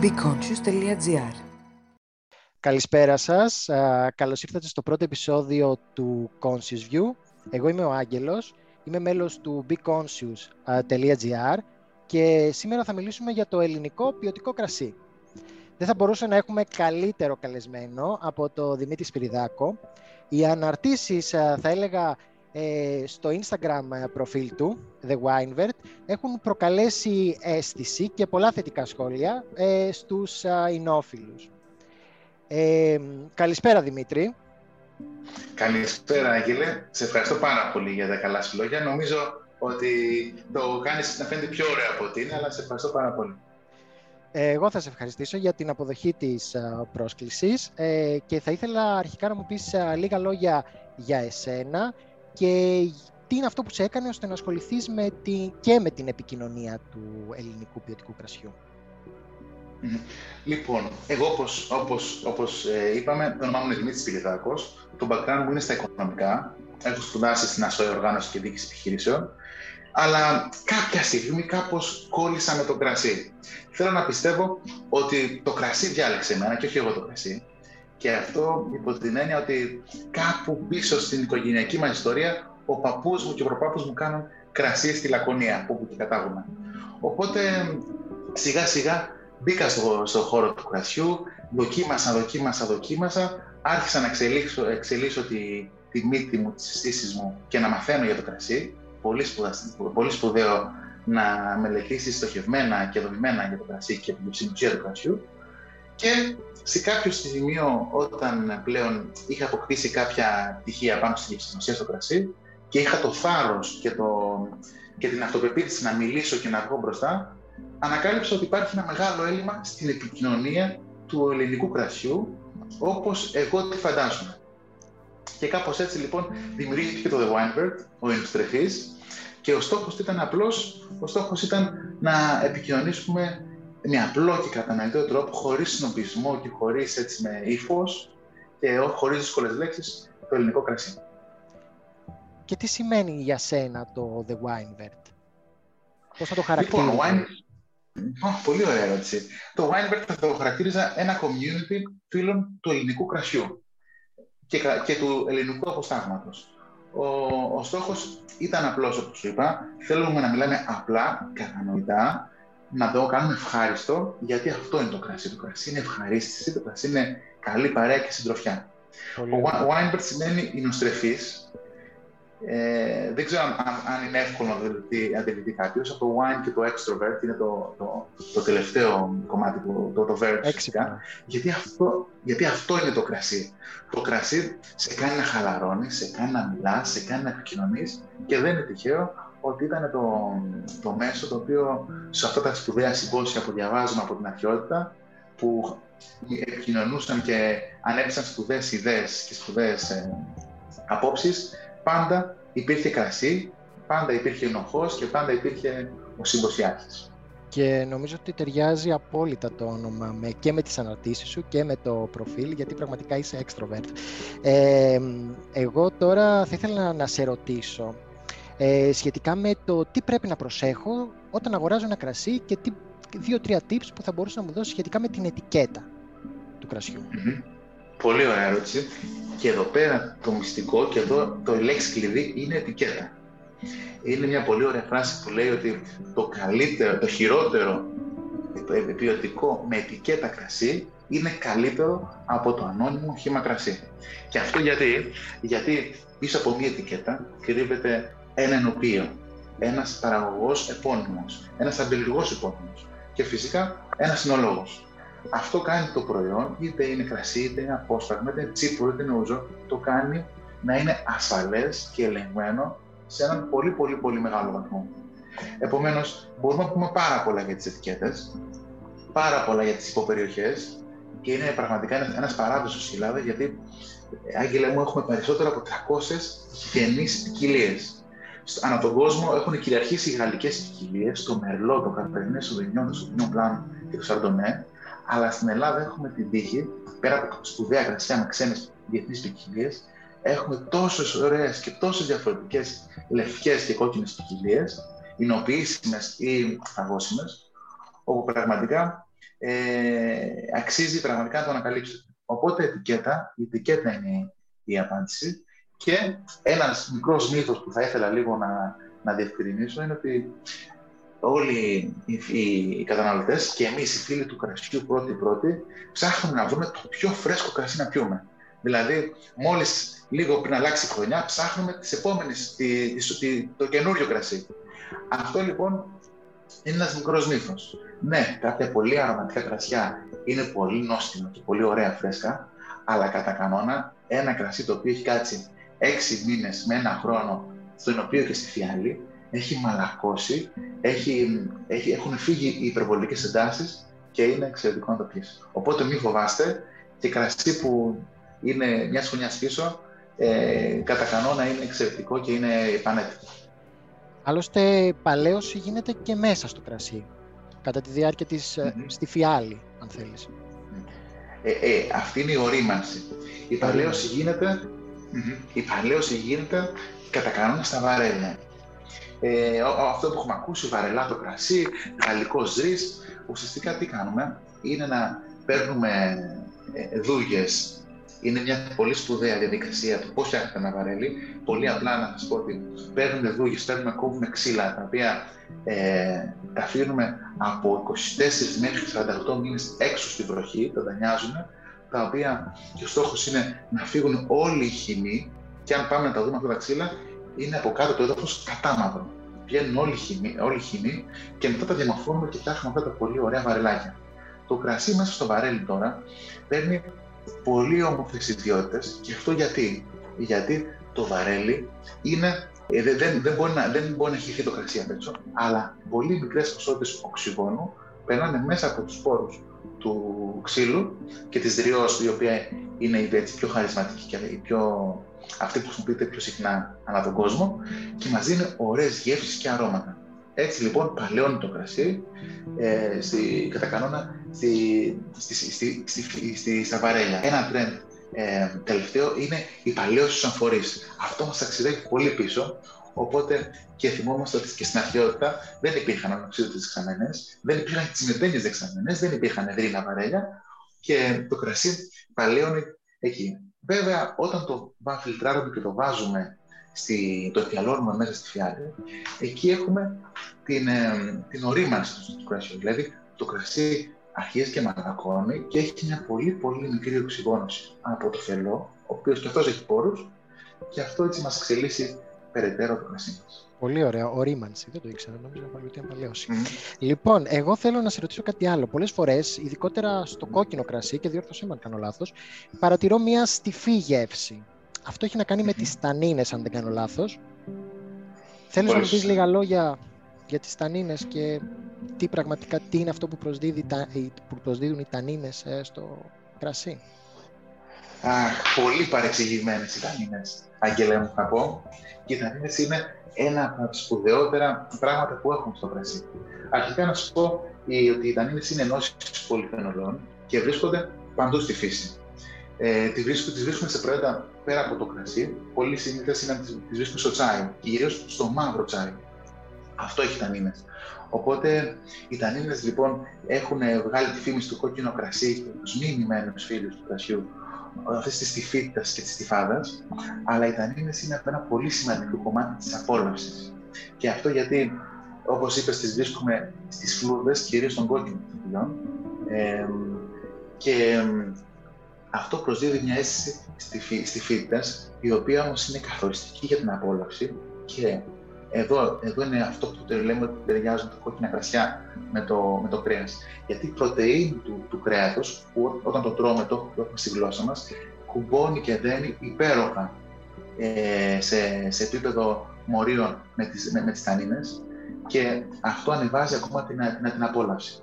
beconscious.gr. Καλησπέρα σας. Καλώς ήρθατε στο πρώτο επεισόδιο του Conscious View. Εγώ είμαι ο Άγγελος, είμαι μέλος του beconscious.gr και σήμερα θα μιλήσουμε για το ελληνικό ποιοτικό κρασί. Δεν θα μπορούσε να έχουμε καλύτερο καλεσμένο από το Δημήτρη Σπυριδάκο. Οι αναρτήσεις, θα έλεγα, στο Instagram προφίλ του, The Winevert, έχουν προκαλέσει αίσθηση και πολλά θετικά σχόλια στους εινόφιλους. Καλησπέρα, Δημήτρη. Καλησπέρα, Άγγελε. Σε ευχαριστώ πάρα πολύ για τα καλά σου λόγια. Νομίζω ότι το κάνεις να φαίνεται πιο ωραία από ότι είναι, αλλά σε ευχαριστώ πάρα πολύ. Εγώ θα σε ευχαριστήσω για την αποδοχή της πρόσκλησης και θα ήθελα αρχικά να μου πεις λίγα λόγια για εσένα και τι είναι αυτό που σε έκανε ώστε να ασχοληθείς με την επικοινωνία του ελληνικού ποιοτικού κρασιού. Λοιπόν, εγώ όπως είπαμε, το όνομά μου είναι Δημήτρης Σπυριδάκος, το background μου είναι στα οικονομικά, έχω σπουδάσει στην ΑΣΟΕ οργάνωση και διοίκηση επιχειρήσεων, αλλά κάποια στιγμή κάπως κόλλησα με το κρασί. Θέλω να πιστεύω ότι το κρασί διάλεξε εμένα και όχι εγώ το κρασί. Και αυτό υπό την έννοια ότι κάπου πίσω στην οικογενειακή μας ιστορία ο παππούς μου και ο προπάππους μου κάνουν κρασί στη Λακωνία, από όπου και κατάγομαι. Οπότε σιγά σιγά μπήκα στο χώρο του κρασιού, δοκίμασα, άρχισα να εξελίσω τη μύτη μου, τις αισθήσεις μου και να μαθαίνω για το κρασί. Πολύ σπουδαίο να μελετήσεις στοχευμένα και δομημένα για το κρασί και την ψυχολογία του κρασιού. Και σε κάποιο σημείο, όταν πλέον είχα αποκτήσει κάποια πτυχία πάνω στην επιστημονία στο κρασί και είχα το θάρρος και την αυτοπεποίθηση να μιλήσω και να βγω μπροστά, ανακάλυψα ότι υπάρχει ένα μεγάλο έλλειμμα στην επικοινωνία του ελληνικού κρασιού, όπως εγώ τη φαντάζομαι. Και κάπως έτσι λοιπόν δημιουργήθηκε το The Winevert, ο Ινουστρεφής, και ο στόχος ήταν απλός, ο στόχος ήταν να επικοινωνήσουμε με απλό και κατανοητό τρόπο, χωρίς συνοπισμό και χωρίς έτσι με ύφος και χωρίς δύσκολες λέξεις, το ελληνικό κρασί. Και τι σημαίνει για σένα το The Winevert? Πώς θα το χαρακτηρίζεις? Λοιπόν, πολύ ωραία ερώτηση. Το Winevert θα το χαρακτήριζα ένα community φίλων του ελληνικού κρασιού και του ελληνικού αποστάγματος. Ο στόχος ήταν απλός, όπως σου είπα. Θέλουμε να μιλάμε απλά, κατανοητά, να το κάνουμε ευχάριστο, γιατί αυτό είναι το κρασί. Το κρασί είναι ευχαρίστηση, το κρασί είναι καλή παρέα και συντροφιά. Ο Winebird σημαίνει ινουστρεφής. Δεν ξέρω αν είναι εύκολο να αντιληφθεί κάποιος. Από το wine και το extrovert είναι το τελευταίο κομμάτι, το verb. Γιατί αυτό είναι το κρασί. Το κρασί σε κάνει να χαλαρώνεις, σε κάνει να μιλάς, σε κάνει να επικοινωνείς και δεν είναι τυχαίο ότι ήταν το μέσο το οποίο σε αυτά τα σπουδαία συμπόσια που διαβάζουμε από την αρχαιότητα, που επικοινωνούσαν και ανέπτυσαν σπουδαίες ιδέες και σπουδαίες απόψεις, πάντα υπήρχε κρασί, πάντα υπήρχε ενοχός και πάντα υπήρχε ο συμποσιάρχης. Και νομίζω ότι ταιριάζει απόλυτα το όνομα και με τις αναρτήσεις σου και με το προφίλ, γιατί πραγματικά είσαι extrovert. Εγώ τώρα θα ήθελα να σε ρωτήσω σχετικά με το τι πρέπει να προσέχω όταν αγοράζω ένα κρασί και 2-3 tips που θα μπορούσα να μου δώσεις σχετικά με την ετικέτα του κρασιού. Mm-hmm. Πολύ ωραία ερώτηση. Και εδώ πέρα το μυστικό και εδώ το λέξη κλειδί είναι ετικέτα. Είναι μια πολύ ωραία φράση που λέει ότι το χειρότερο ποιοτικό με ετικέτα κρασί είναι καλύτερο από το ανώνυμο χύμα κρασί. Και αυτό γιατί πίσω από μια ετικέτα κρύβεται ένα ενωπείο, ένας παραγωγός επώνυμος, ένας αμπελουργός επώνυμος και φυσικά ένας συνολόγος. Αυτό κάνει το προϊόν, είτε είναι κρασί, είτε είναι απόσταγμα, είτε είναι τσίπουρο, είτε είναι ούζο, το κάνει να είναι ασφαλές και ελεγμένο σε έναν πολύ πολύ πολύ μεγάλο βαθμό. Επομένως, μπορούμε να πούμε πάρα πολλά για τις ετικέτες, πάρα πολλά για τις υποπεριοχές και είναι πραγματικά ένας παράδοσος στην Ελλάδα, γιατί, Άγγελε μου, έχουμε περισσότερο από 300 γενείς ποικιλίες. Ανά τον κόσμο έχουν κυριαρχήσει οι γαλλικές ποικιλίες, το μερλό, το καπερνέ σαουβινιόν, το σαουβινιόν μπλαν και το σαρντονέ. Αλλά στην Ελλάδα έχουμε την τύχη, πέρα από σπουδαία κρασιά με ξένες διεθνείς ποικιλίες, έχουμε τόσες ωραίες και τόσες διαφορετικές λευκές και κόκκινες ποικιλίες, εινοποιήσιμες ή αυταγώσιμες, όπου πραγματικά αξίζει πραγματικά να το ανακαλύψετε. Οπότε η ετικέτα είναι η απάντηση. Και ένας μικρός μύθος που θα ήθελα λίγο να διευκρινίσω είναι ότι όλοι οι καταναλωτές και εμείς οι φίλοι του κρασιού πρώτοι-πρώτοι ψάχνουμε να βρούμε το πιο φρέσκο κρασί να πιούμε. Δηλαδή, μόλις λίγο πριν αλλάξει η χρονιά, ψάχνουμε το καινούριο κρασί. Αυτό λοιπόν είναι ένας μικρός μύθος. Ναι, κάποια πολύ αρωματικά κρασιά είναι πολύ νόστιμα και πολύ ωραία φρέσκα, αλλά κατά κανόνα ένα κρασί το οποίο έχει κάτσει 6 μήνες με 1 χρόνο, στον οποίο και στη φιάλη, έχει μαλακώσει, έχουν φύγει οι υπερβολικές εντάσεις και είναι εξαιρετικό να το πεις. Οπότε μην φοβάστε, και κρασί που είναι μιας χρονιάς πίσω, κατά κανόνα είναι εξαιρετικό και είναι επανέτοιμο. Άλλωστε, παλαίωση γίνεται και μέσα στο κρασί, κατά τη διάρκεια της στη φιάλη, αν θέλεις. Αυτή είναι η ορίμανση. Η παλαίωση γίνεται κατά κανόνα στα βαρέλια. Αυτό που έχουμε ακούσει, βαρελάτο κρασί, γαλλικό ζρις, ουσιαστικά τι κάνουμε, είναι να παίρνουμε δούγες. Είναι μια πολύ σπουδαία διαδικασία του πώς φτιάχνετε ένα βαρέλι. Πολύ απλά να σας πω ότι παίρνουμε δούγες, κόβουμε ξύλα, τα οποία τα αφήνουμε από 24 μέχρι 48 μήνες έξω στη βροχή, τα δανειάζουμε, τα οποία και ο στόχος είναι να φύγουν όλοι οι χυμοί, και αν πάμε να τα δούμε αυτά τα ξύλα, είναι από κάτω το έδαφος κατάμαυρο. Βγαίνουν όλοι οι χυμοί και μετά τα διαμορφώνουμε και φτιάχνουμε αυτά τα πολύ ωραία βαρελάκια. Το κρασί μέσα στο βαρέλι τώρα παίρνει πολύ όμορφες ιδιότητες, και αυτό γιατί το βαρέλι δεν μπορεί να χυθεί το κρασί απ' έξω, αλλά πολύ μικρές ποσότητες οξυγόνου περνάνε μέσα από τους σπόρους του ξύλου και της δριός, η οποία είναι η πιο χαρισματική και αυτή που χρησιμοποιείται πιο συχνά ανά τον κόσμο, και μας δίνει ωραίες γεύσεις και αρώματα. Έτσι λοιπόν παλαιώνει το κρασί, κατά κανόνα στα βαρέλια. Ένα τρέντ τελευταίο είναι η παλαίωση στους αμφορείς. Αυτό μας ταξιδεύει πολύ πίσω, οπότε και θυμόμαστε ότι και στην αρχαιότητα δεν υπήρχαν ανοξίδωτες δεξαμενές, δεν υπήρχαν τσιμεντένιες δεξαμενές, δεν υπήρχαν εδρύνα βαρέλια, και το κρασί παλαίωνε εκεί. Βέβαια, όταν το φιλτράρουμε και το βάζουμε, το διαλώνουμε μέσα στη φιάλη, εκεί έχουμε την ορίμανση του κρασιού. Δηλαδή, το κρασί αρχίζει και μαλακώνει και έχει μια πολύ πολύ μικρή οξυγόνωση από το φελό, ο οποίος και αυτός έχει πόρους, και αυτό έτσι μας εξελίσσει περαιτέρω το κρασί μας. Πολύ ωραία, ορίμανση. Δεν το ήξερα, νόμιζα ότι είναι παλαιώση. Λοιπόν, εγώ θέλω να σε ρωτήσω κάτι άλλο. Πολλές φορές, ειδικότερα στο κόκκινο κρασί, και διόρθωσέ με αν κάνω λάθος, παρατηρώ μια στιφή γεύση. Αυτό έχει να κάνει με τις τανίνες, αν δεν κάνω λάθος. Θέλεις να μου πεις λίγα λόγια για τις τανίνες και τι είναι αυτό που προσδίδουν οι τανίνες στο κρασί? Αχ, πολύ παρεξηγημένες οι τανίνες, Αγγελέ μου, θα πω. Και οι τανίνες είναι ένα από τα σπουδαιότερα πράγματα που έχουμε στο κρασί. Αρχικά να σου πω ότι οι τανίνες είναι ενώσεις πολυφενολών και βρίσκονται παντού στη φύση. Τις βρίσκουμε σε προϊόντα πέρα από το κρασί. Πολύ συνήθως είναι να τις βρίσκουμε στο τσάι, κυρίως στο μαύρο τσάι. Αυτό έχει τανίνες. Οπότε οι τανίνες λοιπόν έχουν βγάλει τη φήμη στο κόκκινο κρασί και τους μη μειμένους φίλους του κρασιού, αυτής της τυφύτητας και της τυφάδας, αλλά οι τανίνες είναι ένα πολύ σημαντικό κομμάτι της απόλαυσης. Και αυτό γιατί, όπως είπες, τις βρίσκουμε στις φλούδες, κυρίως των κόκκινων φλούδων, και αυτό προσδίδει μια αίσθηση στιφύτητας, η οποία όμως είναι καθοριστική για την απόλαυση, και εδώ είναι αυτό που λέμε ότι ταιριάζουν τα κόκκινα κρασιά με το κρέας. Γιατί η πρωτεΐνη του κρέατος, που όταν το τρώμε, το έχουμε στη γλώσσα μας, κουμπώνει και δένει υπέροχα σε επίπεδο μορίων με τις τανίνες, και αυτό ανεβάζει ακόμα την απόλαυση.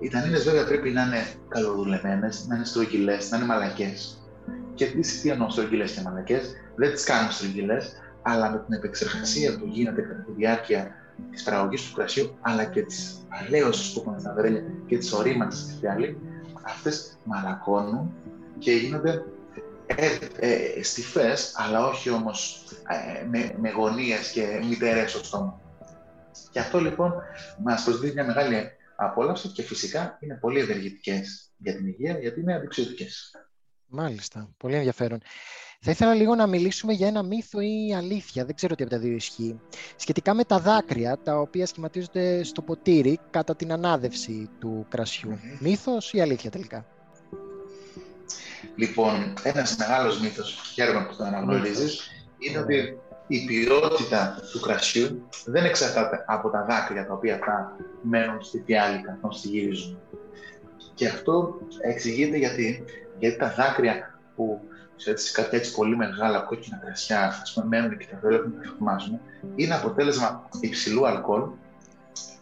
Οι τανίνες βέβαια πρέπει να είναι καλοδουλεμένες, να είναι στρογγυλές, να είναι μαλακές. Και τι εννοώ στρογγυλές και μαλακές? Δεν τις κάνουν στρογγυλές, αλλά με την επεξεργασία που γίνεται κατά τη διάρκεια της παραγωγής του κρασιού, αλλά και της παλαίωσης που έχουμε στα βαρέλια και της ορίμανσης στη φιάλη, αυτές μαλακώνουν και γίνονται στιφές, αλλά όχι όμως με γωνίες και μυτερές στο στόμα. Και αυτό λοιπόν μας προσδίδει μια μεγάλη απόλαυση και φυσικά είναι πολύ ευεργετικές για την υγεία, γιατί είναι αντιοξυδωτικές. Μάλιστα, πολύ ενδιαφέρον. Θα ήθελα λίγο να μιλήσουμε για ένα μύθο ή αλήθεια, δεν ξέρω τι από τα δύο ισχύει, σχετικά με τα δάκρυα τα οποία σχηματίζονται στο ποτήρι κατά την ανάδευση του κρασιού. Mm-hmm. Μύθος ή αλήθεια τελικά? Λοιπόν, ένας μεγάλος μύθος, χαίρομαι που το αναγνωρίζεις, είναι ότι η ποιότητα του κρασιού δεν εξαρτάται από τα δάκρυα τα οποία θα μένουν στη διάλυκα, καθώς τη γυρίζουν. Και αυτό εξηγείται γιατί τα δάκρυα που σε κάποια πολύ μεγάλα κόκκινα κρασιά, ας πούμε, μένουν και τα βλέπουν και τα θαυμάζουν, είναι αποτέλεσμα υψηλού αλκοόλ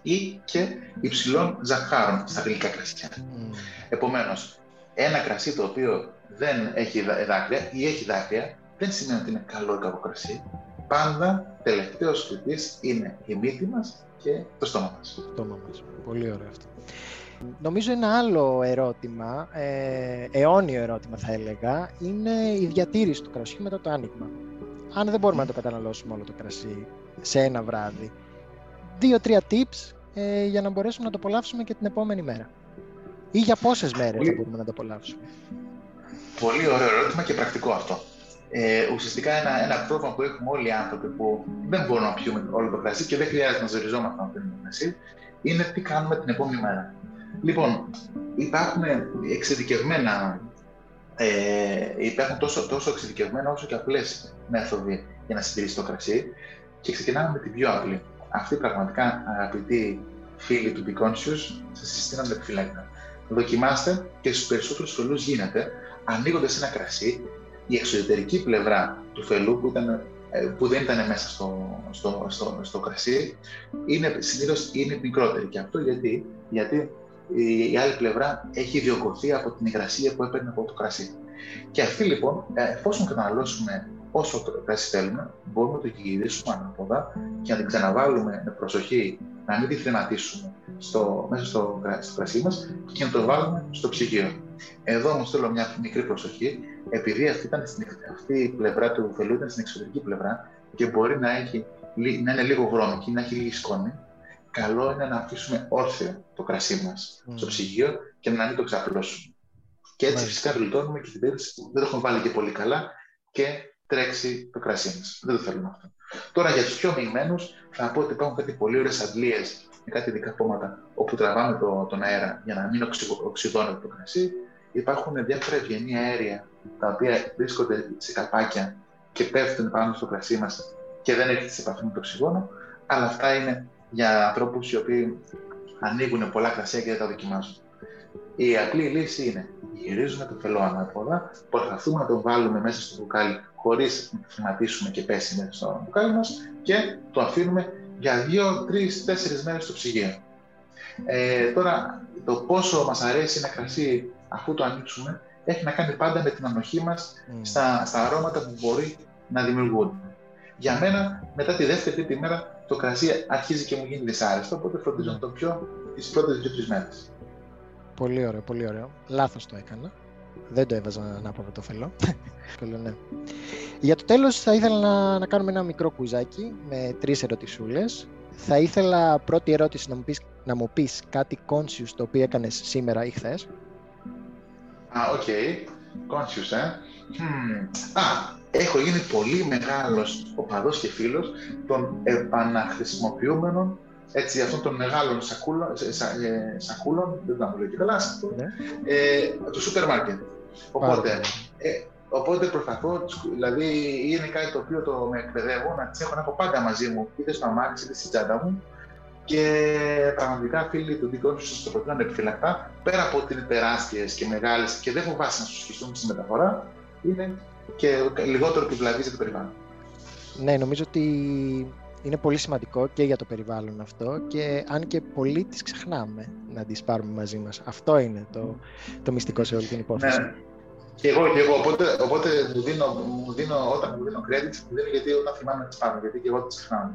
ή και υψηλών ζαχάρων στα γλυκά κρασιά. Επομένως, ένα κρασί το οποίο δεν έχει δάκρυα ή έχει δάκρυα, δεν σημαίνει ότι είναι καλό ή κακό κρασί. Πάντα τελευταίος κριτής είναι η μύτη μας και το στόμα μας. Το στόμα μας. Πολύ ωραίο αυτό. Νομίζω ένα άλλο ερώτημα, αιώνιο ερώτημα θα έλεγα, είναι η διατήρηση του κρασιού μετά το άνοιγμα. Αν δεν μπορούμε να το καταναλώσουμε όλο το κρασί σε ένα βράδυ, 2-3 tips για να μπορέσουμε να το απολαύσουμε και την επόμενη μέρα. Ή για πόσες μέρες θα μπορούμε να το απολαύσουμε? Πολύ ωραίο ερώτημα και πρακτικό αυτό. Ουσιαστικά ένα πρόβλημα που έχουμε όλοι οι άνθρωποι που δεν μπορούμε να πιούμε όλο το κρασί και δεν χρειάζεται να ζοριζόμαστε να πιούμε το κρασί, είναι τι κάνουμε την επόμενη μέρα. Λοιπόν, υπάρχουν τόσο εξειδικευμένα όσο και απλές μέθοδοι για να συντηρήσει το κρασί και ξεκινάμε με την πιο απλή. Αυτή πραγματικά, αγαπητοί φίλοι του Beconscious, σας συστήναμε επιφυλάκτα. Δοκιμάστε και στους περισσότερους φελούς γίνεται, ανοίγοντας ένα κρασί, η εξωτερική πλευρά του φελού που δεν ήταν μέσα στο κρασί συνήθως είναι μικρότερη. Και αυτό γιατί η άλλη πλευρά έχει διωγωθεί από την υγρασία που έπαιρνε από το κρασί. Και αυτή λοιπόν, εφόσον καταναλώσουμε όσο κρασί θέλουμε, μπορούμε να το γυρίσουμε ανάποδα και να την ξαναβάλουμε με προσοχή, να μην τη θρηματίσουμε μέσα στο κρασί μας και να το βάλουμε στο ψυγείο. Εδώ όμως θέλω μια μικρή προσοχή, επειδή αυτή η πλευρά του φελού ήταν στην εξωτερική πλευρά και μπορεί να είναι λίγο βρώμικη, να έχει λίγη σκόνη, καλό είναι να αφήσουμε όρθιο το κρασί μας στο ψυγείο και να μην το ξαπλώσουμε. Και έτσι φυσικά γλιτώνουμε και την περίπτωση που δεν το έχουμε βάλει και πολύ καλά και τρέξει το κρασί μας. Δεν το θέλουμε αυτό. Τώρα για τους πιο μειγμένους θα πω ότι υπάρχουν κάτι πολύ ωραίες αντλίες με κάτι ειδικά πόματα όπου τραβάμε τον αέρα για να μην οξυδώνεται το κρασί. Υπάρχουν διάφορα ευγενή αέρια τα οποία βρίσκονται σε καπάκια και πέφτουν πάνω στο κρασί μας και δεν έρχεται σε επαφή με το οξυγόνο, αλλά αυτά είναι για ανθρώπους οι οποίοι ανοίγουν πολλά κρασιά και δεν τα δοκιμάζουν. Η απλή λύση είναι γυρίζουμε το φελό ανάποδα, προσπαθούμε να το βάλουμε μέσα στο μπουκάλι χωρίς να το θυματίσουμε και πέσει μέσα στο μπουκάλι μας και το αφήνουμε για 2, 3, 4 μέρες στο ψυγείο. Τώρα, το πόσο μας αρέσει ένα κρασί αφού το ανοίξουμε έχει να κάνει πάντα με την ανοχή μας στα αρώματα που μπορεί να δημιουργούν. Για μένα, μετά τη δεύτερη μέρα, το κρασί αρχίζει και μου γίνει δυσάρεστο, οπότε φροντίζω να το πιω τις πρώτες 2-3 μέρες. Πολύ ωραίο, πολύ ωραίο. Λάθος το έκανα. Δεν το έβαζα ανάποδα το φελό. Ναι. Για το τέλος θα ήθελα να κάνουμε ένα μικρό κουιζάκι με 3 ερωτησούλες. Θα ήθελα πρώτη ερώτηση να μου πεις κάτι conscious το οποίο έκανες σήμερα ή χθες. Okay. Conscious, έχω γίνει πολύ μεγάλος οπαδός και φίλος των επαναχρησιμοποιούμενων, έτσι, αυτών των μεγάλων σακούλων, δεν τα μου λέω και καλά, του σούπερ μάρκετ. Οπότε προσπαθώ, δηλαδή είναι κάτι το οποίο με εκπαιδεύω, να τις έχω να έχω πάντα μαζί μου, είτε στο αμάξι, είτε στην τσάντα μου. Και πραγματικά, φίλοι του Beconscious, σας το προτείνω επιφυλακτά, πέρα από ότι είναι τεράστιες και μεγάλες και δεν φοβάσαι να σου σχιστούν στη μεταφορά, είναι και λιγότερο επιβλαβής για το περιβάλλον. Ναι, νομίζω ότι είναι πολύ σημαντικό και για το περιβάλλον αυτό και αν και πολλοί τις ξεχνάμε να τις πάρουμε μαζί μας. Αυτό είναι το μυστικό σε όλη την υπόθεση. Ναι. Και εγώ. Οπότε όταν μου δίνω credits, μου δίνω γιατί όταν θυμάμαι να τις πάρω, γιατί και εγώ τις ξεχνάμε.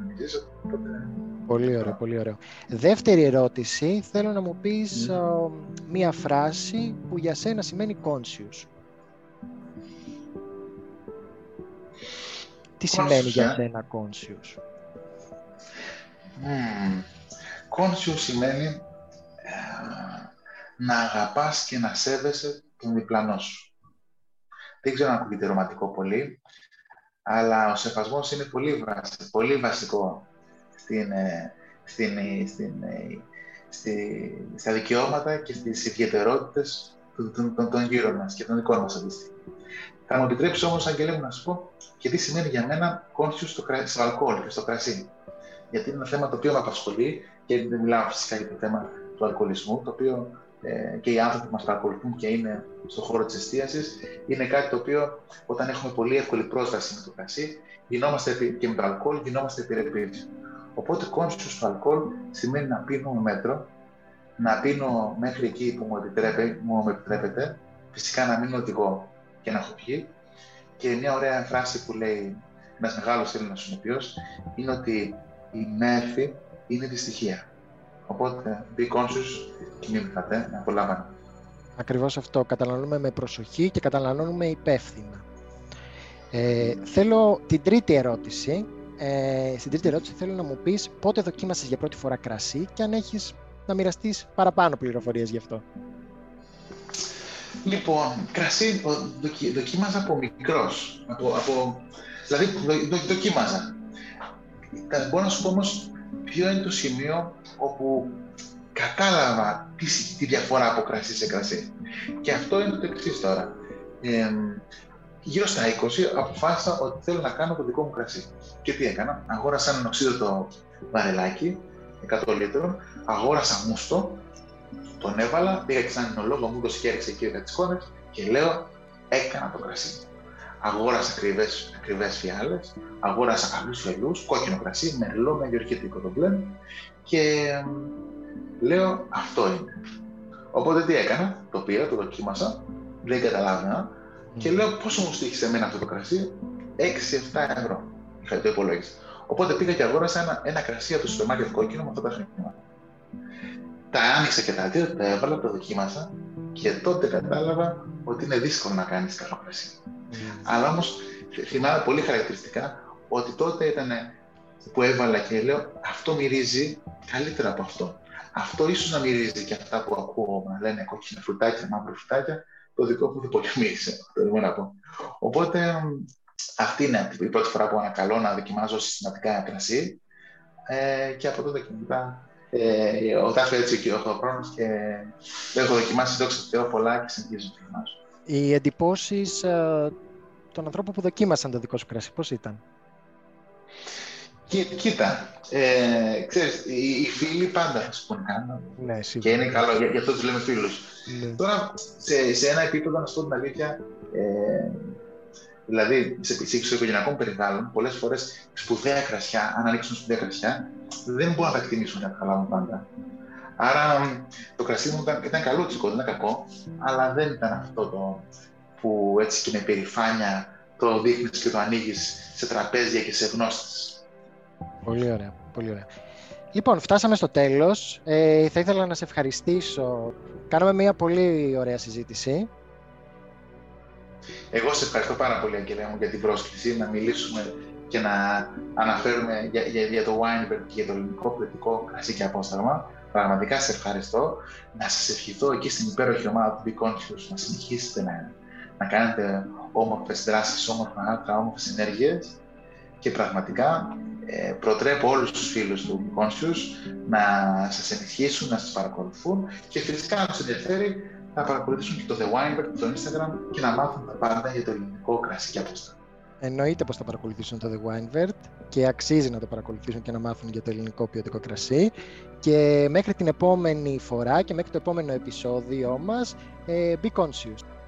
Πολύ ωραίο, πολύ ωραίο. Δεύτερη ερώτηση, θέλω να μου πεις μία φράση που για σένα σημαίνει conscious. Τι σημαίνει για σένα conscious? Conscious σημαίνει να αγαπάς και να σέβεσαι τον διπλανό σου. Δεν ξέρω αν ακούγεται ρομαντικό πολύ, αλλά ο σεβασμός είναι πολύ βασικό στα δικαιώματα και στις ιδιαιτερότητες των γύρω μας και των δικών μας αντίστοιχων. Θα μου επιτρέψει όμως, Αγγελέ μου, να σου πω και τι σημαίνει για μένα conscious στο αλκοόλ και στο κρασί. Γιατί είναι ένα θέμα το οποίο με απασχολεί και δεν μιλάω φυσικά για το θέμα του αλκοολισμού, το οποίο και οι άνθρωποι που μας παρακολουθούν και είναι στον χώρο της εστίασης, είναι κάτι το οποίο όταν έχουμε πολύ εύκολη πρόσβαση με το κρασί και με το αλκοόλ γινόμαστε επιρρεπείς. Οπότε conscious στο αλκοόλ σημαίνει να πίνω με μέτρο, να πίνω μέχρι εκεί που μου επιτρέπεται, φυσικά να μην οδηγώ και να έχω πιει. Και μια ωραία φράση που λέει ένας μεγάλος Έλληνας συνοποιός είναι ότι η μέρθη είναι δυστυχία. Οπότε, be conscious, κοιμήθατε, να απολαμβάνετε. Ακριβώς αυτό. Καταναλώνουμε με προσοχή και καταναλώνουμε υπεύθυνα. Θέλω την τρίτη ερώτηση. Στην τρίτη ερώτηση θέλω να μου πεις πότε δοκίμασες για πρώτη φορά κρασί και αν έχεις να μοιραστείς παραπάνω πληροφορίες γι' αυτό. Λοιπόν, κρασί δοκίμαζα από μικρός. Δοκίμαζα. Μπορώ να σου πω όμως ποιο είναι το σημείο όπου κατάλαβα τη διαφορά από κρασί σε κρασί. Και αυτό είναι το εξής τώρα. Γύρω στα 20 αποφάσισα ότι θέλω να κάνω το δικό μου κρασί. Και τι έκανα? Αγόρασα έναν οξύδωτο βαρελάκι 100 λίτρων, αγόρασα μούστο, τον έβαλα, πήγα και σαν ενολόγο, μου το σκέριξε εκεί για τις κόνες και λέω, έκανα το κρασί. Αγόρασα ακριβές φιάλες, αγόρασα καλούς φελούς, κόκκινο κρασί, μερλό, με γεωργίτικο το μπλέν και λέω, αυτό είναι. Οπότε τι έκανα, το πήρα, το δοκίμασα, δεν καταλάβαινα και λέω, πόσο μου στήχησε εμένα αυτό το κρασί? 6-7 ευρώ, το υπολόγισα. Οπότε πήγα και αγόρασα ένα κρασί από το σουπερμάρκετ κόκκινο με αυτά τα χρήματα. Τα άνοιξα και τα δύο, τα έβαλα, τα δοκίμασα και τότε κατάλαβα ότι είναι δύσκολο να κάνεις καλό κρασί. Αλλά όμως θυμάμαι πολύ χαρακτηριστικά ότι τότε ήταν που έβαλα και λέω αυτό μυρίζει καλύτερα από αυτό. Αυτό ίσως να μυρίζει και αυτά που ακούω να λένε κόκκινα φρουτάκια, μαύρα φρουτάκια, το δικό μου δεν πολύ μύρισε. Οπότε αυτή είναι η πρώτη φορά που ανακαλώ να δοκιμάζω συστηματικά ένα κρασί και από τότε και μετά ο τάφε έτσι και ο χρόνος και δεν έχω δοκιμάσει δόξα Θεώ πολλά και συνεχίζω να δοκιμάζω. Οι εντυπώσεις των ανθρώπων που δοκίμασαν το δικό σου κρασί, πώς ήταν? Κοίτα, ξέρεις, οι φίλοι πάντα θα σου πούνε κάνω. Ναι, και είναι καλό, γι' αυτό τους λέμε φίλους. Ναι. Τώρα, σε ένα επίπεδο, να σου πω την αλήθεια, δηλαδή στο οικογενειακό περιβάλλον, πολλές φορές σπουδαία κρασιά, αν ανοίξουν σπουδαία κρασιά, δεν μπορούν να τα εκτιμήσουν για να καταλάβουν πάντα. Άρα το κρασί μου ήταν καλό τσικό, δεν ήταν κακό, αλλά δεν ήταν αυτό το που έτσι και με περηφάνεια το δείχνεις και το ανοίγεις σε τραπέζια και σε γνώστες. Πολύ ωραία, πολύ ωραία. Λοιπόν, φτάσαμε στο τέλος. Θα ήθελα να σε ευχαριστήσω. Κάναμε μια πολύ ωραία συζήτηση. Εγώ σε ευχαριστώ πάρα πολύ, Αγγελέα μου, για την πρόσκληση να μιλήσουμε και να αναφέρουμε για το Winevert και για το ελληνικό πολιτικό κρασί και απόσταγμα. Πραγματικά σε ευχαριστώ. Να σας ευχηθώ εκεί στην υπέροχη ομάδα του Be Conscious να συνεχίσετε να κάνετε όμορφες δράσεις, όμορφα άρθρα, όμορφες συνέργειες και πραγματικά προτρέπω όλους τους φίλους του Be Conscious να σας ενισχύσουν, να σας παρακολουθούν και φυσικά αν τους ενδιαφέρει να παρακολουθήσουν και το The Winevert, το Instagram και να μάθουν τα πάντα για το ελληνικό κρασί και απόσταγμα. Εννοείται πως θα παρακολουθήσουν το The Winevert και αξίζει να το παρακολουθήσουν και να μάθουν για το ελληνικό ποιοτικό κρασί. Και μέχρι την επόμενη φορά και μέχρι το επόμενο επεισόδιο μας, be conscious.